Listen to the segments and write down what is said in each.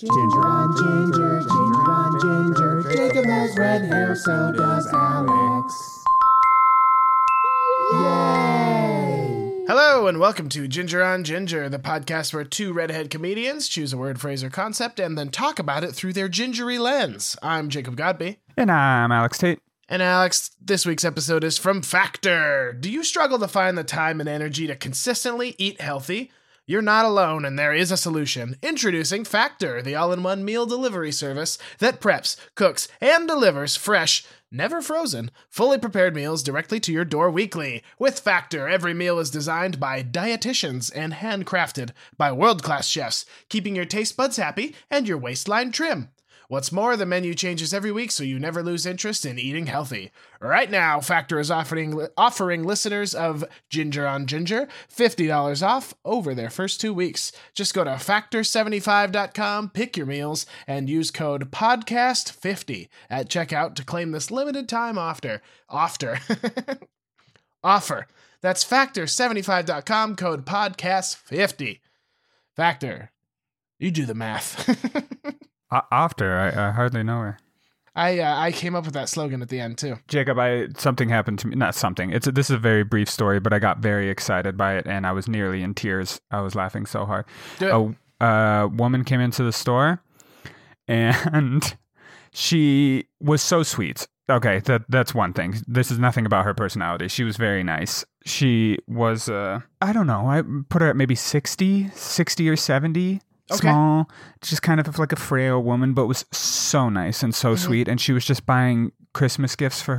Ginger on ginger, ginger on ginger. Jacob has red hair, so does Alex. Yay! Hello, and welcome to Ginger on Ginger, the podcast where two redhead comedians choose a word, phrase, or concept, and then talk about it through their gingery lens. I'm Jacob Godby. And I'm Alex Tate. And Alex, this week's episode is from Factor. Do you struggle to find the time and energy to consistently eat healthy? You're not alone, and there is a solution. Introducing Factor, the all-in-one meal delivery service that preps, cooks, and delivers fresh, never frozen, fully prepared meals directly to your door weekly. With Factor, every meal is designed by dietitians and handcrafted by world-class chefs, keeping your taste buds happy and your waistline trim. What's more, the menu changes every week, so you never lose interest in eating healthy. Right now, Factor is offering listeners of Ginger on Ginger $50 off over their first 2 weeks. Just go to Factor75.com, pick your meals, and use code PODCAST50 at checkout to claim this limited time offer. That's Factor75.com, code PODCAST50. Factor, you do the math. After, I hardly know her. I came up with that slogan at the end, too. Jacob, something happened to me. Not something. This is a very brief story, but I got very excited by it, and I was nearly in tears. I was laughing so hard. A woman came into the store, and she was so sweet. Okay, that's one thing. This is nothing about her personality. She was very nice. She was, I don't know, I put her at maybe 60 or 70. Okay. Small, just kind of like a frail woman, but was so nice and so sweet. And she was just buying Christmas gifts for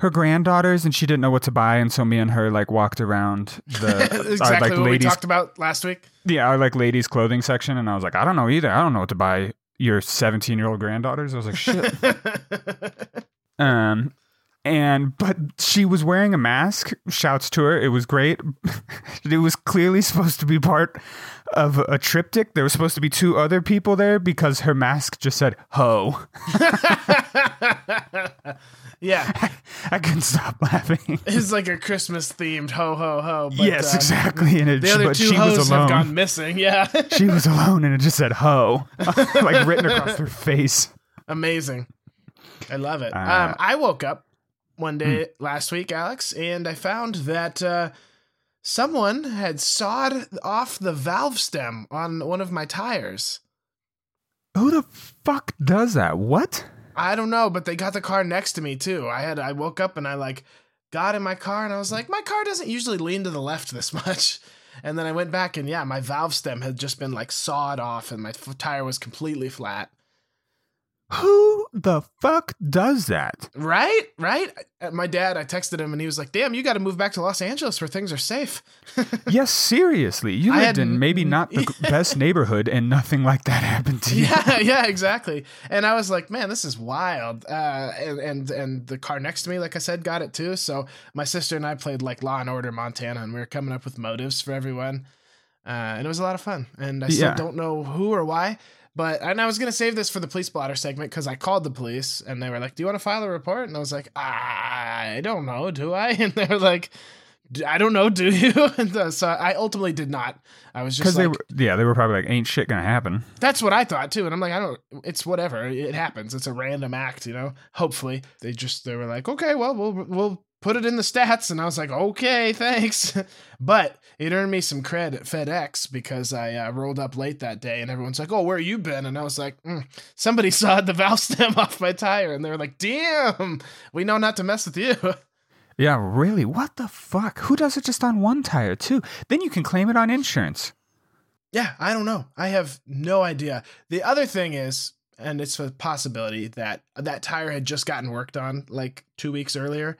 her granddaughters, and she didn't know what to buy. And so me and her like walked around the exactly what ladies, we talked about last week. Yeah, our like ladies clothing section, and I was like, I don't know either. I don't know what to buy your 17-year-old granddaughters. I was like, shit. But she was wearing a mask. Shouts to her. It was great. It was clearly supposed to be part of a triptych. There were supposed to be two other people there because her mask just said, ho. Yeah. I couldn't stop laughing. It's like a Christmas themed ho, ho, ho. But, yes, exactly. And the other two hoes have gone missing. Yeah. She was alone, and it just said, ho, like written across her face. Amazing. I love it. I woke up one day last week, Alex, and I found that someone had sawed off the valve stem on one of my tires. Who the fuck does that? What? I don't know, but they got the car next to me too. I woke up and I like got in my car and I was like, my car doesn't usually lean to the left this much. And then I went back and my valve stem had just been like sawed off and my tire was completely flat. Who the fuck does that? Right? My dad, I texted him and he was like, damn, you got to move back to Los Angeles where things are safe. Yes, seriously. You lived in maybe not the best neighborhood and nothing like that happened to you. Yeah, exactly. And I was like, man, this is wild. And the car next to me, like I said, got it too. So my sister and I played like Law & Order Montana, and we were coming up with motives for everyone. And it was a lot of fun. And I still don't know who or why. And I was going to save this for the police blotter segment because I called the police and they were like, do you want to file a report? And I was like, I don't know. Do I? And they were like, I don't know. Do you? And so I ultimately did not. I was just like, they were probably like, ain't shit going to happen. That's what I thought too. And I'm like, it's whatever. It happens. It's a random act, hopefully. They were like, okay, well, we'll put it in the stats. And I was like, okay, thanks. But it earned me some cred at FedEx because I rolled up late that day and everyone's like, oh, where you been? And I was like, somebody sawed the valve stem off my tire. And they were like, damn, we know not to mess with you. Yeah, really? What the fuck? Who does it just on one tire too? Then you can claim it on insurance. Yeah, I don't know. I have no idea. The other thing is, and it's a possibility that that tire had just gotten worked on like 2 weeks earlier.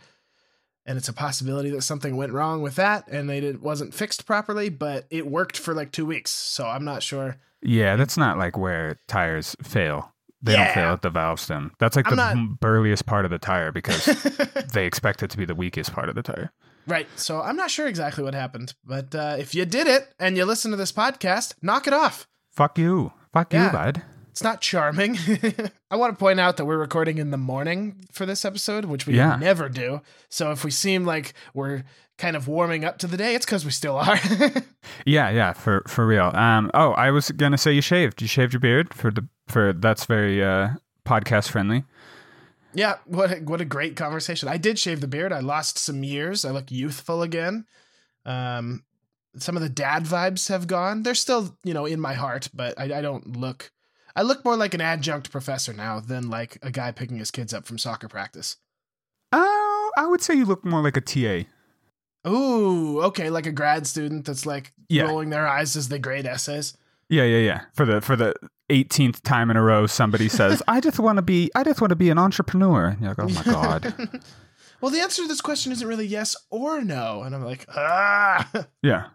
And it's a possibility that something went wrong with that and it wasn't fixed properly, but it worked for like 2 weeks. So I'm not sure. Yeah, that's not like where tires fail. They don't fail at the valve stem. That's like burliest part of the tire because they expect it to be the weakest part of the tire. Right. So I'm not sure exactly what happened. But if you did it and you listen to this podcast, knock it off. Fuck you. Fuck you, bud. It's not charming. I want to point out that we're recording in the morning for this episode, which we never do. So if we seem like we're kind of warming up to the day, it's because we still are. For real. Oh, I was going to say you shaved. You shaved your beard for that's very podcast friendly. Yeah, what a great conversation. I did shave the beard. I lost some years. I look youthful again. Some of the dad vibes have gone. They're still, in my heart, but I don't look... I look more like an adjunct professor now than like a guy picking his kids up from soccer practice. Oh, I would say you look more like a TA. Ooh, okay, like a grad student that's like rolling their eyes as they grade essays. Yeah. For the 18th time in a row, somebody says, "I just want to be an entrepreneur." And you're like, "Oh my god." Well, the answer to this question isn't really yes or no, and I'm like, ah. Yeah.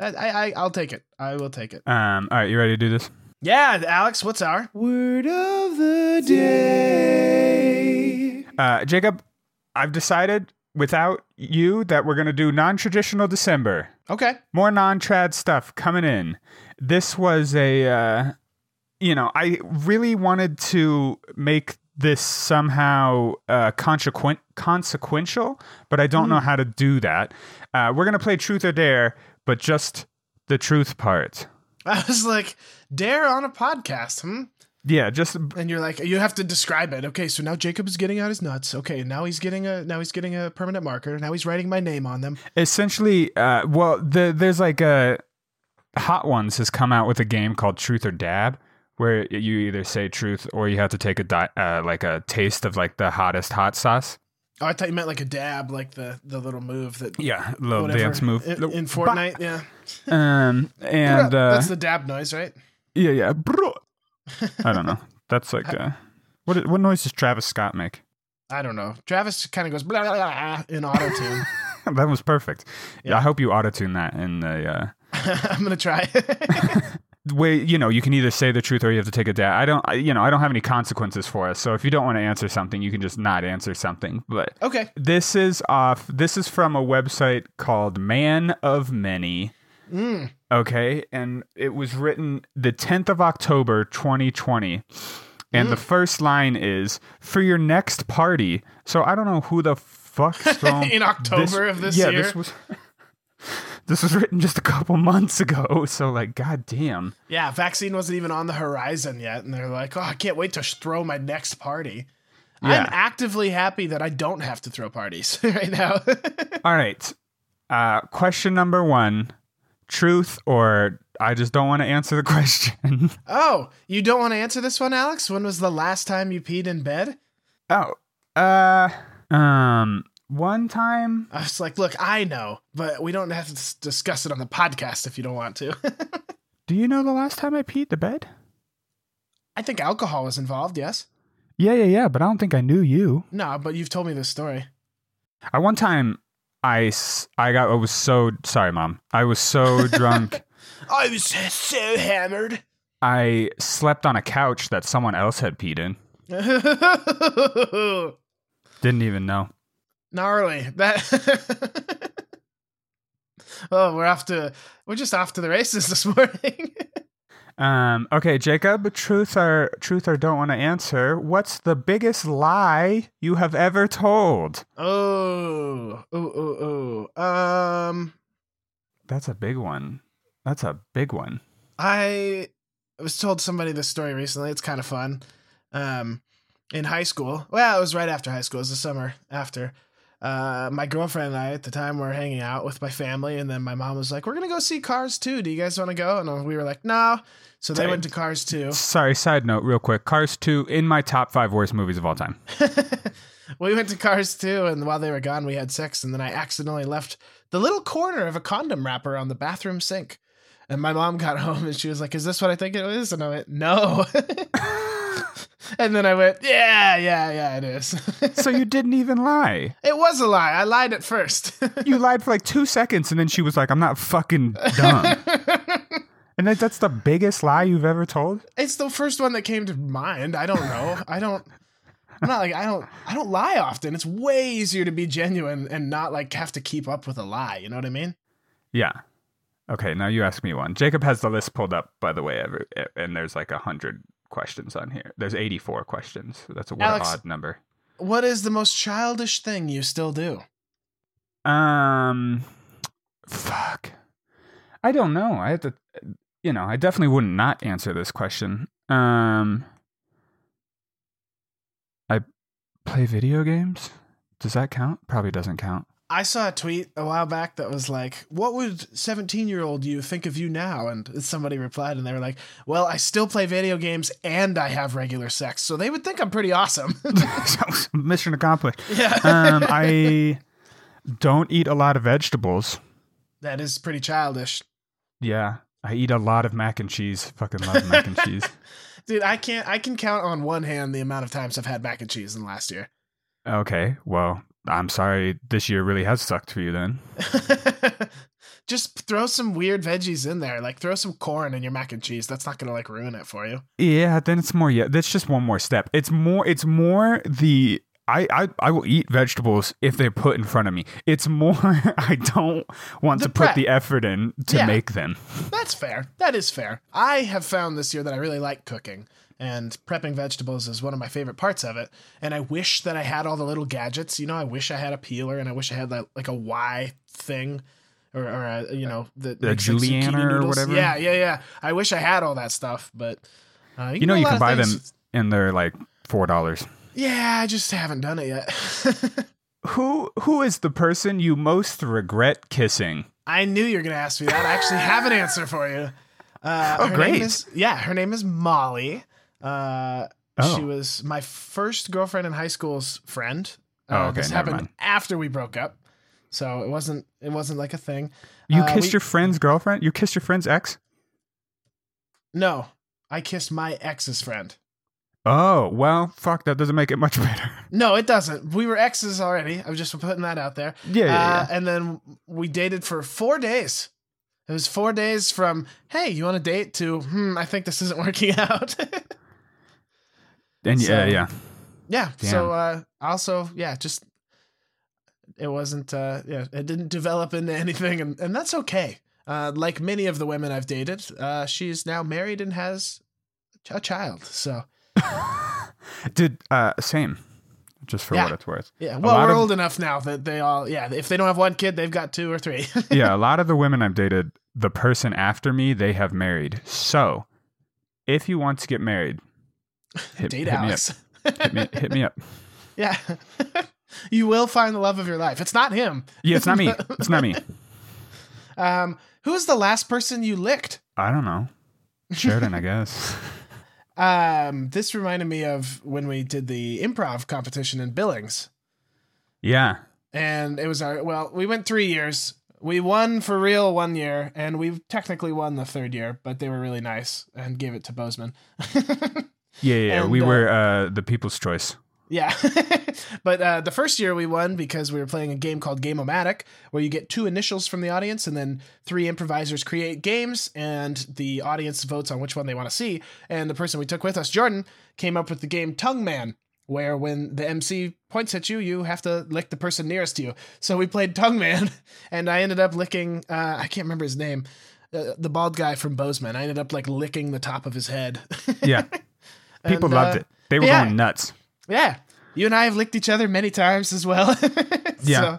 I'll take it. I will take it. All right, you ready to do this? Yeah, Alex, what's our word of the day? Jacob, I've decided without you that we're going to do non-traditional December. Okay. More non-trad stuff coming in. This was a, I really wanted to make this somehow consequential, but I don't know how to do that. We're going to play Truth or Dare, but just the truth part. I was like, dare on a podcast, Yeah, just... And you're like, you have to describe it. Okay, so now Jacob is getting out his nuts. Okay, now he's getting a permanent marker. Now he's writing my name on them. Essentially, there's like a... Hot Ones has come out with a game called Truth or Dab, where you either say truth or you have to take a taste of like the hottest hot sauce. Oh, I thought you meant like a dab, like the little move that... Yeah, little whatever, dance move. In Fortnite, bah. Yeah. And that's the dab noise, right? Yeah. I don't know. That's like... what noise does Travis Scott make? I don't know. Travis kind of goes blah, blah, blah, in auto-tune. That was perfect. Yeah. I hope you auto-tune that in the... I'm going to try. Wait, you can either say the truth or you have to take a dab. I don't have any consequences for us. So if you don't want to answer something, you can just not answer something. But okay, this is from a website called Man of Many. Mm. Okay, and it was written the 10th of October, 2020, and the first line is for your next party. So I don't know who the fuck in October of this year. This was written just a couple months ago, so like, goddamn. Yeah, vaccine wasn't even on the horizon yet, and they're like, oh, I can't wait to throw my next party. Yeah. I'm actively happy that I don't have to throw parties right now. All right. Question number one, truth or I just don't want to answer the question. Oh, you don't want to answer this one, Alex? When was the last time you peed in bed? Oh, one time I was like, look, I know, but we don't have to discuss it on the podcast if you don't want to. Do you know the last time I peed the bed? I think alcohol was involved, yes. Yeah, but I don't think I knew you. No, but you've told me this story. One time I was so... Sorry, Mom. I was so drunk. I was so hammered. I slept on a couch that someone else had peed in. Didn't even know. Gnarly. That oh, we're just off to the races this morning. Okay, Jacob, truth or don't want to answer. What's the biggest lie you have ever told? Oh. That's a big one. I was told somebody this story recently. It's kind of fun. In high school. Well, it was right after high school. It was the summer after. My girlfriend and I at the time were hanging out with my family, and then my mom was like, we're going to go see Cars 2. Do you guys want to go? And we were like, no. So they went to Cars 2. Sorry, side note real quick. Cars 2 in my top 5 worst movies of all time. We went to Cars 2, and while they were gone, we had sex, and then I accidentally left the little corner of a condom wrapper on the bathroom sink. And my mom got home, and she was like, is this what I think it is? And I went, no. And then I went, yeah, it is. So you didn't even lie. It was a lie. I lied at first. You lied for like 2 seconds, and then she was like, I'm not fucking dumb. And that's the biggest lie you've ever told? It's the first one that came to mind. I don't know. I don't lie often. It's way easier to be genuine and not like have to keep up with a lie. You know what I mean? Yeah. Okay, now you ask me one. Jacob has the list pulled up, by the way, and there's like 100 questions on here. There's 84 questions. That's an odd number. What is the most childish thing you still do? Fuck. I don't know. I have to, I definitely wouldn't not answer this question. I play video games. Does that count? Probably doesn't count. I saw a tweet a while back that was like, what would 17-year-old you think of you now? And somebody replied and they were like, well, I still play video games and I have regular sex. So they would think I'm pretty awesome. Mission accomplished. Yeah. I don't eat a lot of vegetables. That is pretty childish. Yeah. I eat a lot of mac and cheese. Fucking love mac and cheese. Dude, I can count on one hand the amount of times I've had mac and cheese in the last year. Okay. Well, I'm sorry, this year really has sucked for you then. Just throw some weird veggies in there. Like, throw some corn in your mac and cheese. That's not going to, like, ruin it for you. Yeah, then it's more, yeah, that's just one more step. I will eat vegetables if they're put in front of me. It's more, I don't want to put the effort in to make them. That's fair. That is fair. I have found this year that I really like cooking. And prepping vegetables is one of my favorite parts of it. And I wish that I had all the little gadgets. You know, I wish I had a peeler and I wish I had like a Y thing or the julienne or whatever. Yeah. I wish I had all that stuff, but you can buy them and they're like $4. Yeah, I just haven't done it yet. Who is the person you most regret kissing? I knew you were going to ask me that. I actually have an answer for you. Her name is Molly. She was my first girlfriend in high school's friend. This happened after we broke up, so it wasn't like a thing. You kissed your friend's girlfriend? You kissed your friend's ex? No, I kissed my ex's friend. Oh, well, fuck, that doesn't make it much better. No, it doesn't. We were exes already. I'm just putting that out there. Yeah. And then we dated for 4 days. It was 4 days from, hey, you want a date, to, I think this isn't working out. Yeah. Damn. So it wasn't, it didn't develop into anything. And that's okay. Like many of the women I've dated, she's now married and has a child. So. Dude, same. Just for what it's worth. Yeah, well, we're old enough now that they all, if they don't have one kid, they've got two or three. Yeah, a lot of the women I've dated, the person after me, they have married. So, if you want to get married, date Alex. Hit me up. Yeah. You will find the love of your life. It's not him. Yeah, it's not me. It's not me. Who is the last person you licked? I don't know. Sheridan, I guess. This reminded me of when we did the improv competition in Billings. Yeah. And it was we went 3 years. We won for real 1 year, and we technically won the third year, but they were really nice and gave it to Bozeman. Yeah. And, we were the People's Choice. Yeah. But the first year we won because we were playing a game called Game-O-Matic, where you get two initials from the audience and then three improvisers create games and the audience votes on which one they want to see. And the person we took with us, Jordan, came up with the game Tongue Man, where when the MC points at you, you have to lick the person nearest to you. So we played Tongue Man, and I ended up licking, I can't remember his name, the bald guy from Bozeman. I ended up like licking the top of his head. Yeah. People loved it. They were going nuts. Yeah, you and I have licked each other many times as well. Yeah,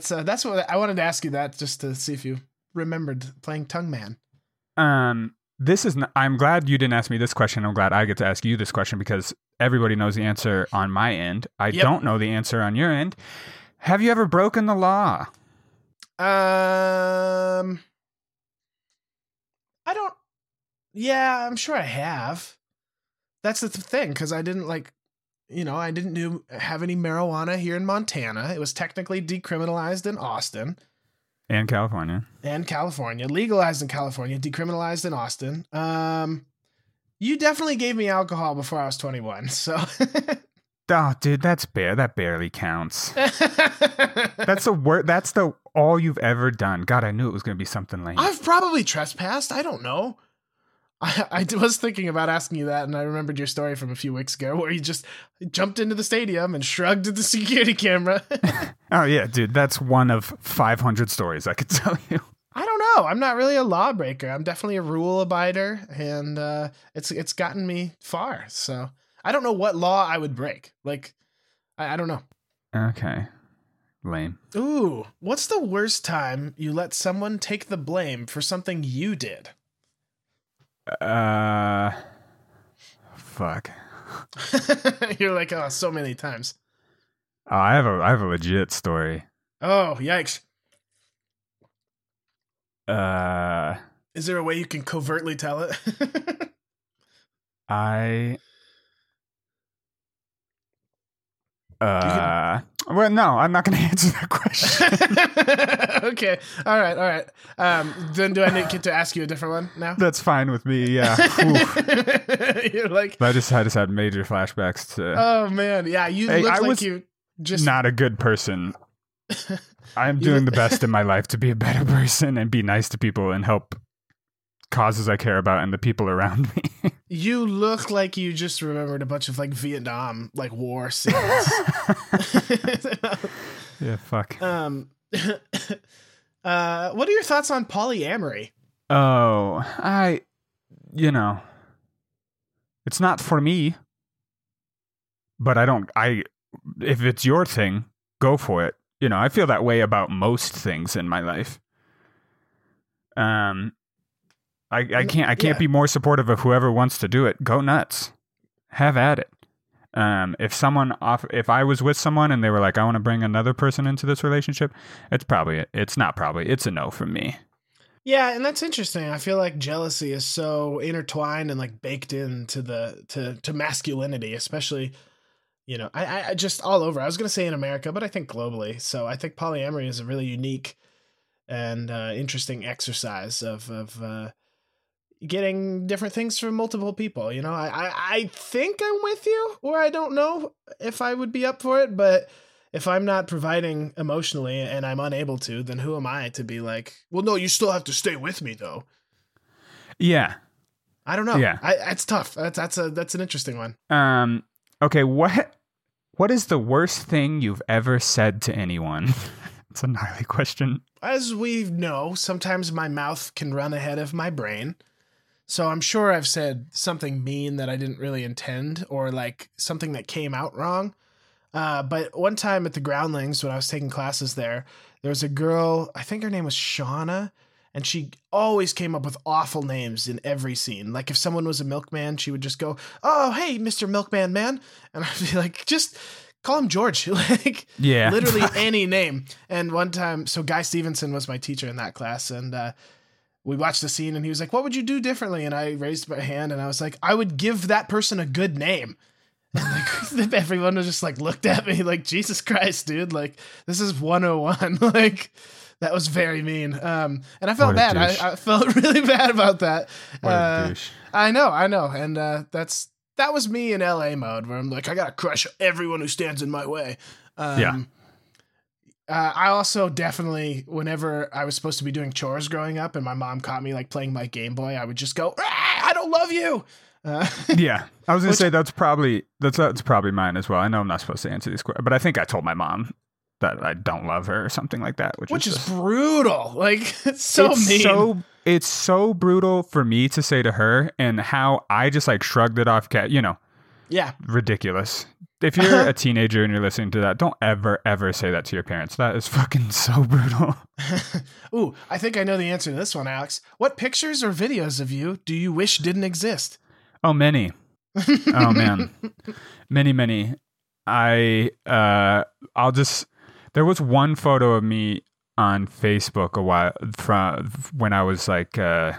so that's what I wanted to ask you, that just to see if you remembered playing Tongue Man. I'm glad you didn't ask me this question. I'm glad I get to ask you this question because everybody knows the answer on my end. I don't know the answer on your end. Have you ever broken the law? I don't. Yeah, I'm sure I have. That's the thing because I didn't like. I didn't have any marijuana here in Montana. It was technically decriminalized in Austin. And California. Legalized in California, decriminalized in Austin. You definitely gave me alcohol before I was 21, so... Oh, dude, that barely counts. That's all you've ever done. God, I knew it was going to be something lame. I've probably trespassed. I don't know. I was thinking about asking you that, and I remembered your story from a few weeks ago where you just jumped into the stadium and shrugged at the security camera. Oh, yeah, dude. That's one of 500 stories I could tell you. I don't know. I'm not really a lawbreaker. I'm definitely a rule abider, and it's gotten me far. So I don't know what law I would break. Like, I don't know. Okay. Lame. Ooh, what's the worst time you let someone take the blame for something you did? Fuck. You're like, oh, so many times. Oh, I have a legit story. Oh, yikes. Is there a way you can covertly tell it? Well, no, I'm not going to answer that question. Okay. All right. Then do I get to ask you a different one now? That's fine with me, yeah. You're like... I just had major flashbacks to... Oh, man. Yeah, you not a good person. I'm doing the best in my life to be a better person and be nice to people and help causes I care about and the people around me. You look like you just remembered a bunch of like Vietnam like war scenes. Yeah, fuck. What are your thoughts on polyamory? Oh, it's not for me. But if it's your thing, go for it. You know, I feel that way about most things in my life. I can't be more supportive of whoever wants to do it. Go nuts. Have at it. If I was with someone and they were like, I want to bring another person into this relationship, it's a no for me. Yeah. And that's interesting. I feel like jealousy is so intertwined and like baked into to masculinity, especially, you know, I just all over, I was going to say in America, but I think globally. So I think polyamory is a really unique and interesting exercise of getting different things from multiple people. You know, I think I'm with you, or I don't know if I would be up for it, but if I'm not providing emotionally and I'm unable to, then who am I to be like, well, no, you still have to stay with me though. Yeah. I don't know. Yeah. It's tough. That's an interesting one. Okay. What is the worst thing you've ever said to anyone? It's a gnarly question. As we know, sometimes my mouth can run ahead of my brain. So I'm sure I've said something mean that I didn't really intend, or like something that came out wrong. But one time at the Groundlings, when I was taking classes there was a girl, I think her name was Shauna, and she always came up with awful names in every scene. Like if someone was a milkman, she would just go, oh, hey, Mr. Milkman Man. And I'd be like, just call him George. Like, yeah, literally any name. And one time, so Guy Stevenson was my teacher in that class, and we watched the scene and he was like, what would you do differently? And I raised my hand and I was like, I would give that person a good name. And like, everyone was just like, looked at me like, Jesus Christ, dude. Like, this is 101. Like, that was very mean. And I felt bad. I felt really bad about that. I know. And that was me in LA mode, where I'm like, I got to crush everyone who stands in my way. Yeah. I also definitely, whenever I was supposed to be doing chores growing up and my mom caught me like playing my Game Boy, I would just go, I don't love you. Yeah, I was going to say that's probably mine as well. I know I'm not supposed to answer these questions, but I think I told my mom that I don't love her or something like that. Which is brutal. Like, it's so mean. It's so brutal for me to say to her, and how I just like shrugged it off, you know. Yeah. Ridiculous. If you're a teenager and you're listening to that, don't ever, ever say that to your parents. That is fucking so brutal. Ooh, I think I know the answer to this one, Alex. What pictures or videos of you do you wish didn't exist? Oh, many. Oh, man. Many, many. There was one photo of me on Facebook a while from when I was like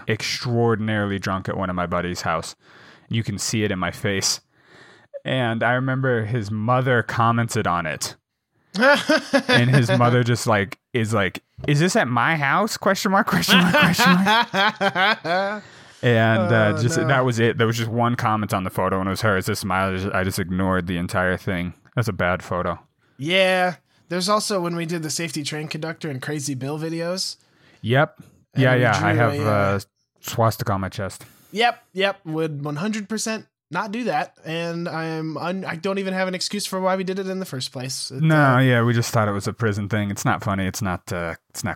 extraordinarily drunk at one of my buddy's house. You can see it in my face. And I remember his mother commented on it, and his mother just like is like, "Is this at my house?" Question mark. And that was it. There was just one comment on the photo, and it was her. It's a smile. I just ignored the entire thing. That's a bad photo. Yeah. There's also when we did the safety train conductor and Crazy Bill videos. Yep. Yeah. I have a swastika on my chest. Yep. Would 100%. not do that, and I don't even have an excuse for why we did it in the first place. We just thought it was a prison thing. It's not funny. It's not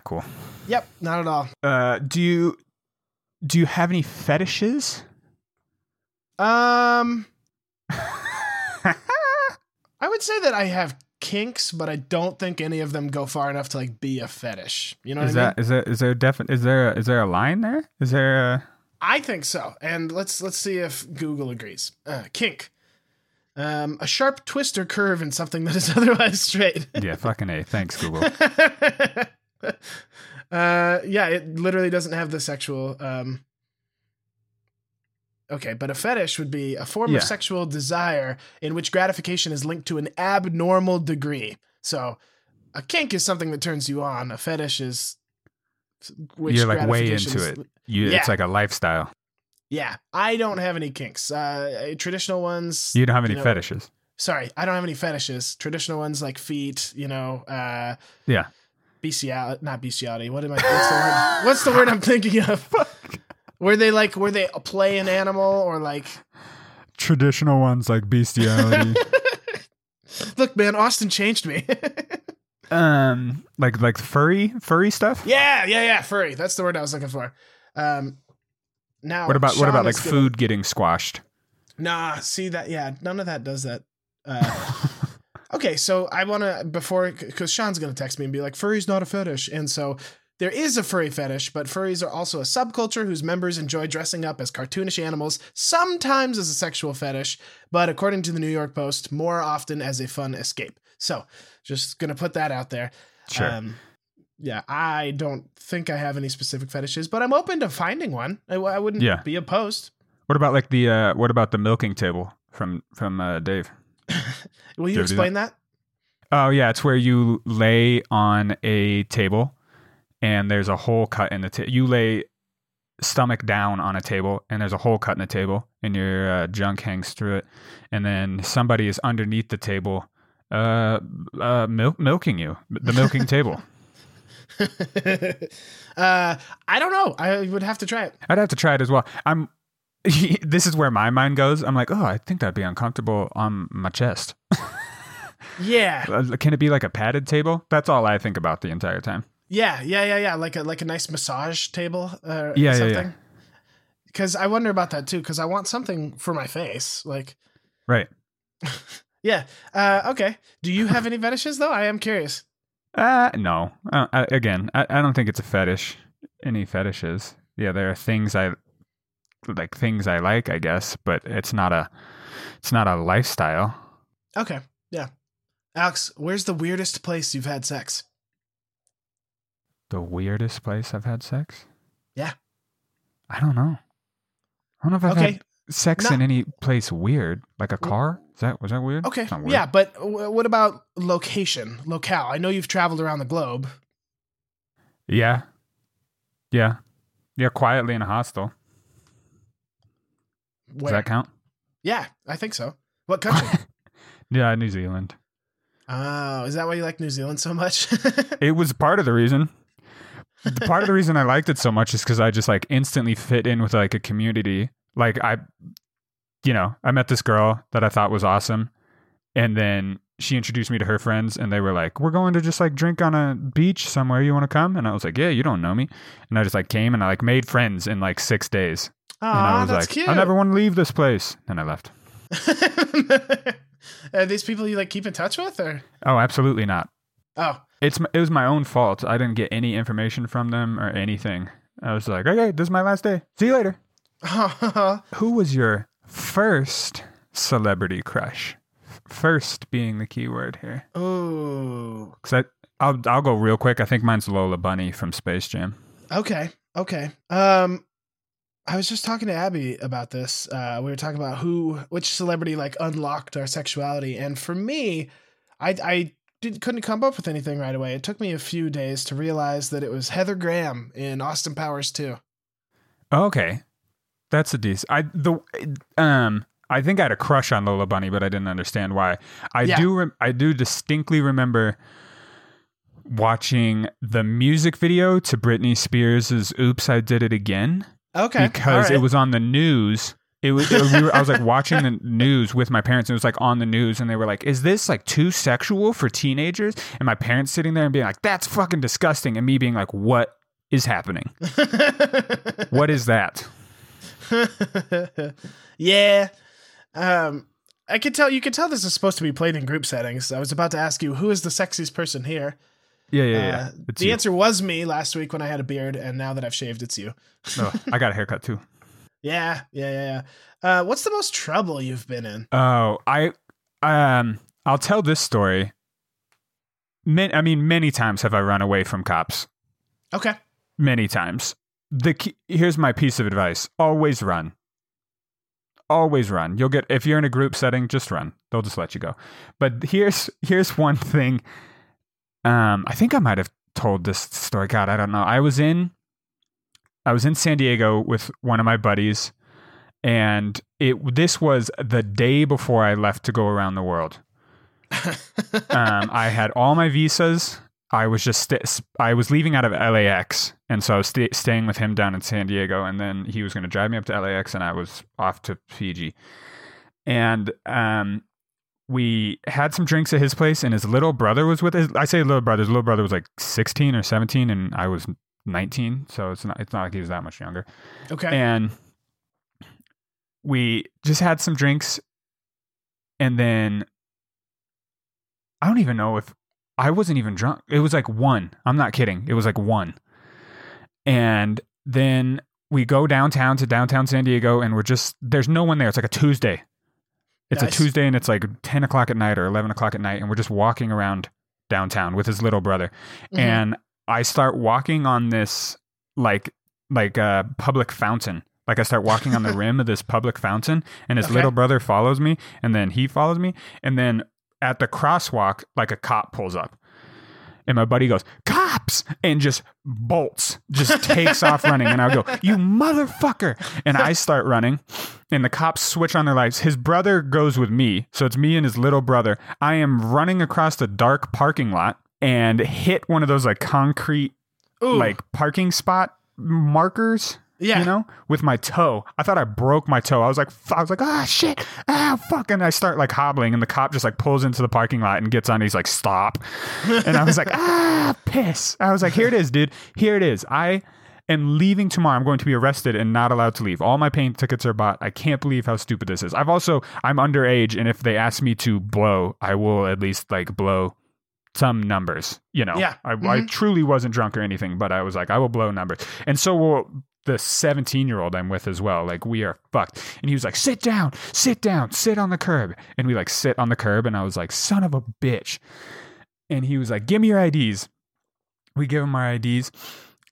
cool. Yep, not at all. Do you have any fetishes? I would say that I have kinks, but I don't think any of them go far enough to like be a fetish. You know what I mean? Is there a line there? Is there a... I think so. And let's see if Google agrees. Kink. A sharp twist or curve in something that is otherwise straight. Yeah, fucking A. Thanks, Google. It literally doesn't have the sexual... Okay, but a fetish would be a form of sexual desire in which gratification is linked to an abnormal degree. So a kink is something that turns you on. A fetish is... You're like way into it. It's like a lifestyle. Yeah, I don't have any kinks. Traditional ones. You don't have any fetishes. Sorry, I don't have any fetishes. Traditional ones like feet, yeah. Bestiality, not bestiality. What's the word I'm thinking of? Where they play an animal or like traditional ones like bestiality. Look, man, Austin changed me. Like furry stuff. Yeah. Furry. That's the word I was looking for. Now what about like food getting squashed? Nah, see that. Yeah. None of that does that. Okay. So I want to, cause Sean's going to text me and be like, furry's not a fetish. And so there is a furry fetish, but furries are also a subculture whose members enjoy dressing up as cartoonish animals, sometimes as a sexual fetish, but according to the New York Post, more often as a fun escape. So just going to put that out there. Sure. I don't think I have any specific fetishes, but I'm open to finding one. I wouldn't be opposed. What about like the milking table from Dave? Will you explain that? Oh, yeah. It's where you lay on a table and there's a hole cut in the table. You lay stomach down on a table and there's a hole cut in the table and your junk hangs through it. And then somebody is underneath the table milking you, the milking table. I don't know. I would have to try it. I'd have to try it as well. This is where my mind goes. I'm like, oh, I think that'd be uncomfortable on my chest. Yeah. Can it be like a padded table? That's all I think about the entire time. Yeah. Like a nice massage table. Something. Because I wonder about that too. Because I want something for my face. Like, right. Yeah. Okay. Do you have any fetishes though? I am curious. No. I don't think it's a fetish. Any fetishes? Yeah, there are things I like, I guess, but it's not a lifestyle. Okay. Yeah. Alex, where's the weirdest place you've had sex? The weirdest place I've had sex? Yeah. I don't know. I don't know if I've had sex in any place weird, like a car. Was that weird? Okay. Weird. Yeah, but what about locale? I know you've traveled around the globe. Yeah. Quietly in a hostel. Where? Does that count? Yeah, I think so. What country? Yeah, New Zealand. Oh, is that why you like New Zealand so much? It was part of the reason. Part of the reason I liked it so much is because I just like instantly fit in with like a community. Like I met this girl that I thought was awesome. And then she introduced me to her friends and they were like, we're going to just like drink on a beach somewhere. You want to come? And I was like, yeah, you don't know me. And I just like came and I like made friends in like 6 days. Oh, that's cute. I never want to leave this place. And I left. Are these people you like keep in touch with or? Oh, absolutely not. Oh, it was my own fault. I didn't get any information from them or anything. I was like, okay, this is my last day. See you later. Who was your first celebrity crush? First being the key word here. Oh, because I'll go real quick. I think mine's Lola Bunny from Space Jam. Okay. I was just talking to Abby about this. We were talking about which celebrity like unlocked our sexuality, and for me, I couldn't come up with anything right away. It took me a few days to realize that it was Heather Graham in Austin Powers 2. Okay. That's a decent. I think I had a crush on Lola Bunny, but I didn't understand why. I do distinctly remember watching the music video to Britney Spears' "Oops, I Did It Again." Okay, because it was on the news, It was. I was like watching the news with my parents, and it was like on the news, and they were like, "Is this like too sexual for teenagers?" And my parents sitting there and being like, "That's fucking disgusting," and me being like, "What is happening? What is that?" Yeah, I could tell. You could tell this is supposed to be played in group settings. I was about to ask you, who is the sexiest person here? Yeah. The answer was me last week when I had a beard, and now that I've shaved, it's you. Oh, I got a haircut too. Yeah. What's the most trouble you've been in? Oh, I'll tell this story. Many times have I run away from cops. Okay. Many times. Here's my piece of advice. Always run. You'll get, if you're in a group setting, just run. They'll just let you go. But here's one thing. I think I might have told this story. God, I don't know. I was in San Diego with one of my buddies, and this was the day before I left to go around the world. I had all my visas. I was just I was leaving out of LAX, and so I was staying with him down in San Diego, and then he was going to drive me up to LAX, and I was off to Fiji. And we had some drinks at his place, and his little brother was with us. I say little brother. His little brother was like 16 or 17, and I was 19, so it's not like he was that much younger. Okay. And we just had some drinks, and then I don't even know if I wasn't even drunk. It was like 1. I'm not kidding. It was like 1. And then we go downtown to downtown San Diego, and there's no one there. It's like a Tuesday. It's nice. A Tuesday, and it's like 10 o'clock at night or 11 o'clock at night, and we're just walking around downtown with his little brother. Mm-hmm. And I start walking on this like a public fountain. Like I start walking on the rim of this public fountain, and his little brother follows me, and then he follows me, and then at the crosswalk, like a cop pulls up, and my buddy goes, "Cops!" and just bolts, just takes off running, and I go, "You motherfucker!" And I start running, and the cops switch on their lights. His brother goes with me, so it's me and his little brother. I am running across the dark parking lot and hit one of those like concrete, ooh, like parking spot markers, you know, with my toe. I thought I broke my toe. I was like, ah, shit, ah, fuck. And I start like hobbling, and the cop just like pulls into the parking lot and gets on. He's like, "Stop." And I was like, ah, piss. I was like, here it is, dude. Here it is. I am leaving tomorrow. I'm going to be arrested and not allowed to leave. All my plane tickets are bought. I can't believe how stupid this is. I'm underage. And if they ask me to blow, I will at least like blow some numbers, you know. Yeah. I truly wasn't drunk or anything, but I was like, I will blow numbers. And so will the 17-year-old I'm with as well. Like, we are fucked. And he was like, sit down, sit on the curb. And we like sit on the curb, and I was like, son of a bitch. And he was like, give me your IDs. We give him our IDs.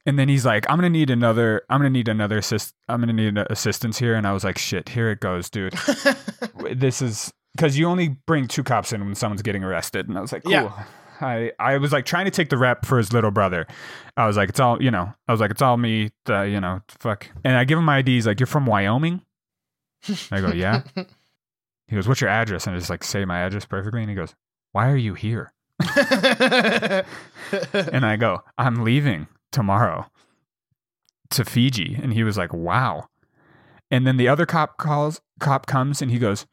And then he's like, I'm going to need assistance here. And I was like, shit, here it goes, dude. This is, because you only bring 2 cops in when someone's getting arrested. And I was like, cool. Yeah. I was like trying to take the rep for his little brother. I was like, it's all, you know, me, you know, fuck. And I give him my IDs, like, you're from Wyoming? I go, yeah. He goes, what's your address? And I just like say my address perfectly. And he goes, why are you here? And I go, I'm leaving tomorrow to Fiji. And he was like, wow. And then the other cop comes, and he goes,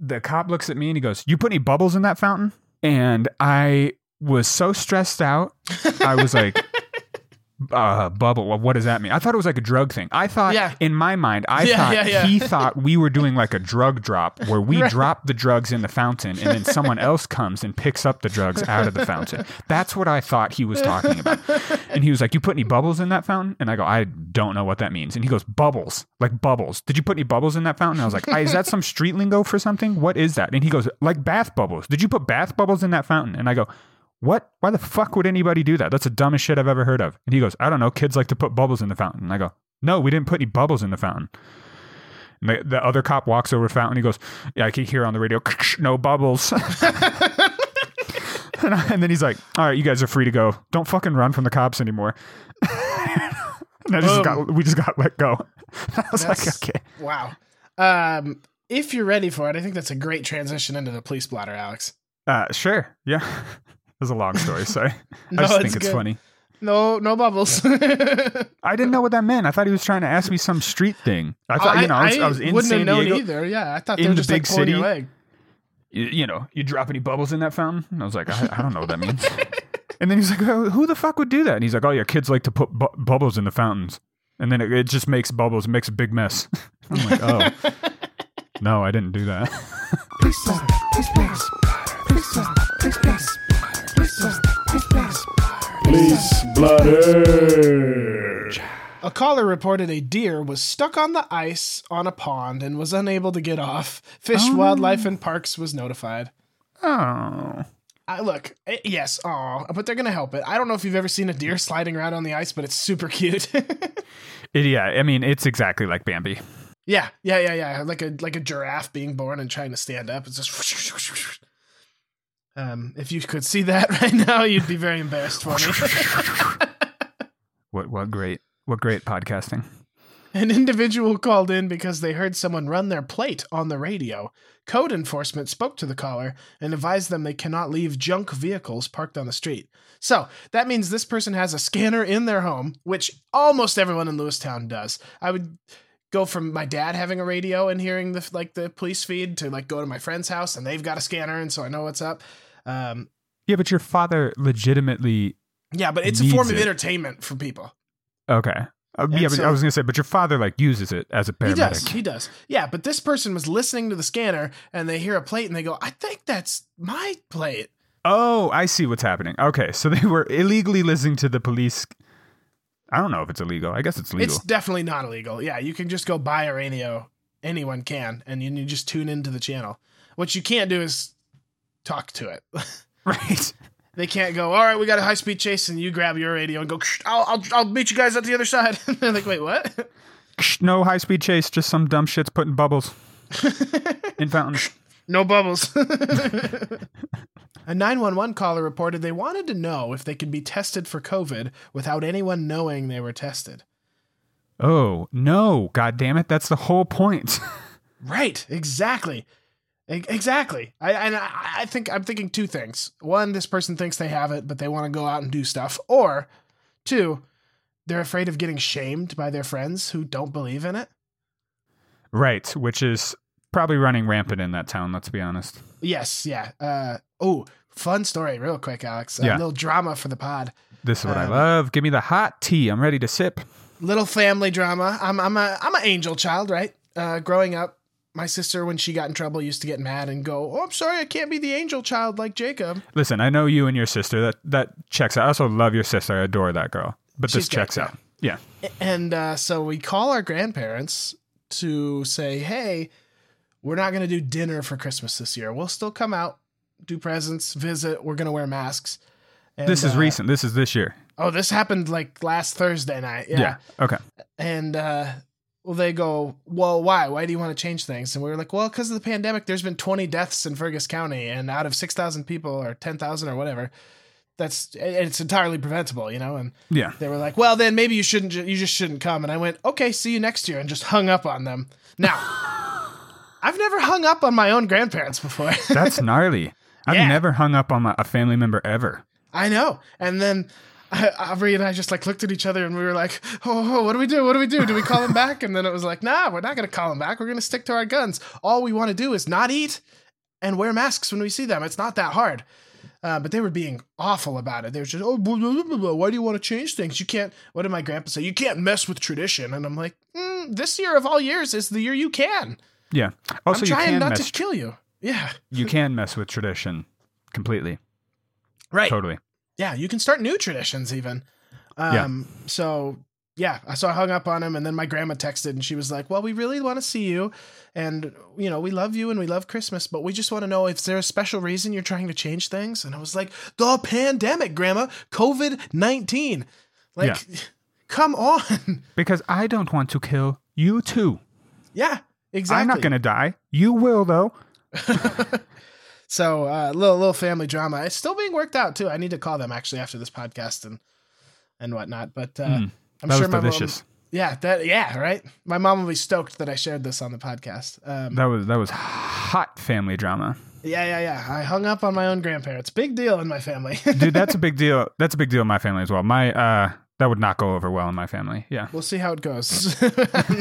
the cop looks at me, and he goes, you put any bubbles in that fountain? And I was so stressed out. I was like, bubble, what does that mean? I thought it was like a drug thing. I thought, in my mind, he thought we were doing like a drug drop where we drop the drugs in the fountain, and then someone else comes and picks up the drugs out of the fountain. That's what I thought he was talking about. And he was like, you put any bubbles in that fountain? And I go, I don't know what that means. And he goes, bubbles, like bubbles. Did you put any bubbles in that fountain? And I was like, is that some street lingo for something? What is that? And he goes, like bath bubbles. Did you put bath bubbles in that fountain? And I go, what? Why the fuck would anybody do that? That's the dumbest shit I've ever heard of. And he goes, I don't know. Kids like to put bubbles in the fountain. And I go, no, we didn't put any bubbles in the fountain. And the other cop walks over the fountain. He goes, yeah, I can hear on the radio, no bubbles. And then he's like, all right, you guys are free to go. Don't fucking run from the cops anymore. And we just got let go. I was like, okay. Wow. If you're ready for it, I think that's a great transition into the police blotter, Alex. Sure. Yeah. It was a long story, sorry. No, I just think it's funny. No bubbles. I didn't know what that meant. I thought he was trying to ask me some street thing. I thought, I was in San Diego. Either. Yeah, I thought they were just big city. Your leg. You drop any bubbles in that fountain? And I was like, I don't know what that means. And then he's like, who the fuck would do that? And he's like, oh yeah, kids like to put bubbles in the fountains. And then it just makes bubbles. It makes a big mess. I'm like, oh. No, I didn't do that. Police Blotter. A caller reported a deer was stuck on the ice on a pond and was unable to get off. Fish, Wildlife, and Parks was notified. Oh. But they're going to help it. I don't know if you've ever seen a deer sliding around on the ice, but it's super cute. It's exactly like Bambi. Yeah. Like a giraffe being born and trying to stand up. It's just... if you could see that right now, you'd be very embarrassed for me. What great podcasting. An individual called in because they heard someone run their plate on the radio. Code enforcement spoke to the caller and advised them they cannot leave junk vehicles parked on the street. So that means this person has a scanner in their home, which almost everyone in Lewistown does. I would go from my dad having a radio and hearing the police feed to go to my friend's house and they've got a scanner. And so I know what's up. Yeah, but your father legitimately. Yeah, but it's a form of entertainment for people. Okay. I was going to say, but your father uses it as a paramedic. He does. Yeah, but this person was listening to the scanner and they hear a plate and they go, I think that's my plate. Oh, I see what's happening. Okay, so they were illegally listening to the police. I don't know if it's illegal. I guess it's legal. It's definitely not illegal. Yeah, you can just go buy a radio. Anyone can. And you just tune into the channel. What you can't do is talk to it. Right. They can't go, all right, we got a high-speed chase, and you grab your radio and go, I'll meet you guys at the other side. And they're like, wait, what? No high-speed chase, just some dumb shit's putting bubbles in fountains. No bubbles. A 911 caller reported they wanted to know if they could be tested for COVID without anyone knowing they were tested. Oh, no, goddammit, that's the whole point. Right, Exactly. I'm thinking two things. One, this person thinks they have it, but they want to go out and do stuff. Or two, they're afraid of getting shamed by their friends who don't believe in it. Right. Which is probably running rampant in that town. Let's be honest. Yes. Yeah. Fun story real quick, Alex. A little drama for the pod. This is what I love. Give me the hot tea. I'm ready to sip. Little family drama. I'm an angel child, right? Growing up. My sister, when she got in trouble, used to get mad and go, oh, I'm sorry, I can't be the angel child like Jacob. Listen, I know you and your sister. That checks out. I also love your sister. I adore that girl. But this checks out. Yeah. And so we call our grandparents to say, hey, we're not going to do dinner for Christmas this year. We'll still come out, do presents, visit. We're going to wear masks. And, this is recent. This is this year. Oh, this happened last Thursday night. Yeah. Okay. And... Well, they go, well, why? Why do you want to change things? And we were like, well, because of the pandemic, there's been 20 deaths in Fergus County, and out of 6,000 people or 10,000 or whatever, it's entirely preventable, you know? And they were like, well, then maybe you just shouldn't come. And I went, okay, see you next year, and just hung up on them. Now, I've never hung up on my own grandparents before. That's gnarly. I've never hung up on a family member ever. I know. And then... Aubrey and I just looked at each other and we were like, oh, what do we do? What do we do? Do we call him back? And then it was like, nah, we're not going to call him back. We're going to stick to our guns. All we want to do is not eat and wear masks when we see them. It's not that hard. But they were being awful about it. They were just, oh, blah, blah, blah, blah. Why do you want to change things? You can't, what did my grandpa say? You can't mess with tradition. And I'm like, this year of all years is the year you can. Yeah. Also, I'm trying not to kill you. Yeah. You can mess with tradition completely. Right. Totally. Yeah, you can start new traditions even. So I hung up on him, and then my grandma texted, and she was like, well, we really want to see you, and, you know, we love you, and we love Christmas, but we just want to know if there's a special reason you're trying to change things. And I was like, the pandemic, Grandma, COVID-19. Come on. Because I don't want to kill you, too. Yeah, exactly. I'm not going to die. You will, though. So little family drama. It's still being worked out too. I need to call them actually after this podcast and whatnot. But I'm sure my mom Yeah, right? My mom will be stoked that I shared this on the podcast. That was hot family drama. Yeah. I hung up on my own grandparents. Big deal in my family. Dude, that's a big deal. That's a big deal in my family as well. That would not go over well in my family. Yeah. We'll see how it goes.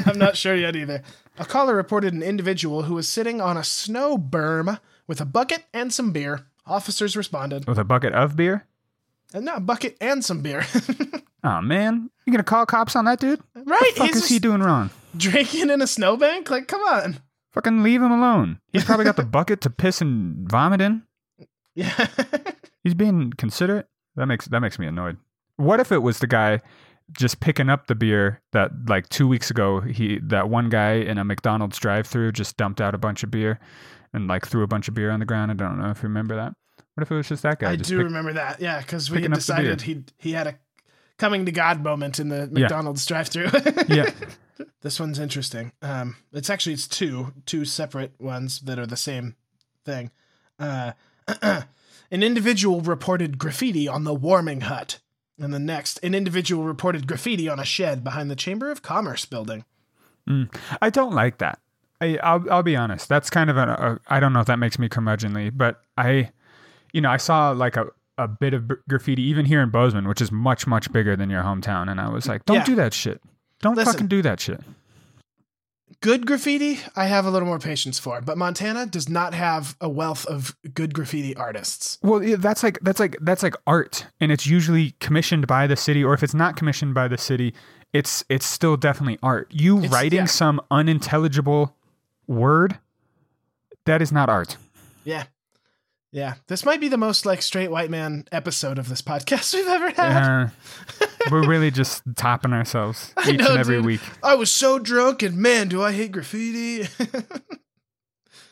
I'm not sure yet either. A caller reported an individual who was sitting on a snow berm with a bucket and some beer. Officers responded. With a bucket of beer? No, a bucket and some beer. Oh, man. You're going to call cops on that dude? Right. What the fuck is he doing wrong? Drinking in a snowbank? Like, come on. Fucking leave him alone. He's probably got the bucket to piss and vomit in. Yeah. He's being considerate. That makes me annoyed. What if it was the guy just picking up the beer that, like, 2 weeks ago, that one guy in a McDonald's drive-thru just dumped out a bunch of beer and, like, threw a bunch of beer on the ground? I don't know if you remember that. What if it was just that guy? I remember that, yeah, because we had decided he had a coming to God moment in the McDonald's drive-thru. Yeah. This one's interesting. It's two separate ones that are the same thing. An individual reported graffiti on the warming hut. And the next, an individual reported graffiti on a shed behind the Chamber of Commerce building. I don't like that. I'll be honest. That's kind of I don't know if that makes me curmudgeonly, but I saw like a bit of graffiti even here in Bozeman, which is much, much bigger than your hometown. And I was like, don't do that shit. Don't fucking do that shit. Good graffiti, I have a little more patience for, but Montana does not have a wealth of good graffiti artists. Well, that's like art, and it's usually commissioned by the city, or if it's not commissioned by the city, it's still definitely art. Writing some unintelligible word, that is not art. Yeah. Yeah, this might be the most like straight white man episode of this podcast we've ever had. We're really just topping ourselves each and every week. I was so drunk, and man, do I hate graffiti.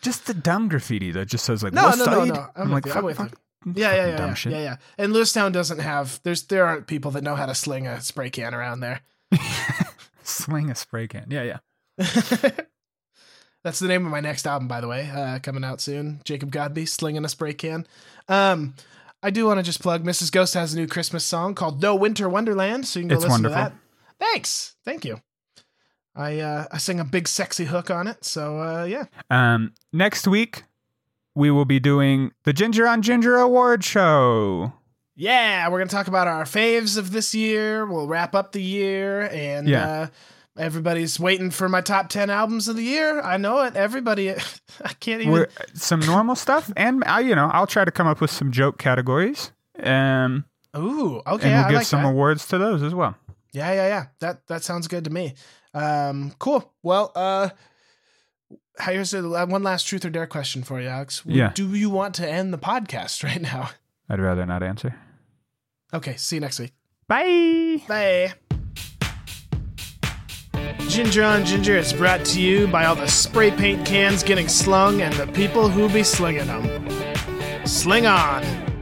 Just the dumb graffiti that just says like no. I'm like, fuck. Yeah. And Lewistown doesn't have. There aren't people that know how to sling a spray can around there. Sling a spray can. Yeah. That's the name of my next album, by the way, coming out soon. Jacob Godby, Slinging a Spray Can. I do want to just plug Mrs. Ghost has a new Christmas song called No Winter Wonderland, so you can go listen to that. Thanks. Thank you. I sing a big sexy hook on it, so yeah. Next week, we will be doing the Ginger on Ginger Award Show. Yeah, we're going to talk about our faves of this year. We'll wrap up the year, and... Yeah. Everybody's waiting for my top 10 albums of the year. I know it. Everybody, I can't even. Some normal stuff, and I'll try to come up with some joke categories. Ooh, okay. And we'll give some awards to those as well. Yeah. That sounds good to me. Cool. Well, here's one last truth or dare question for you, Alex. Yeah. Do you want to end the podcast right now? I'd rather not answer. Okay. See you next week. Bye. Bye. Ginger on Ginger is brought to you by all the spray paint cans getting slung and the people who be slinging them. Sling on!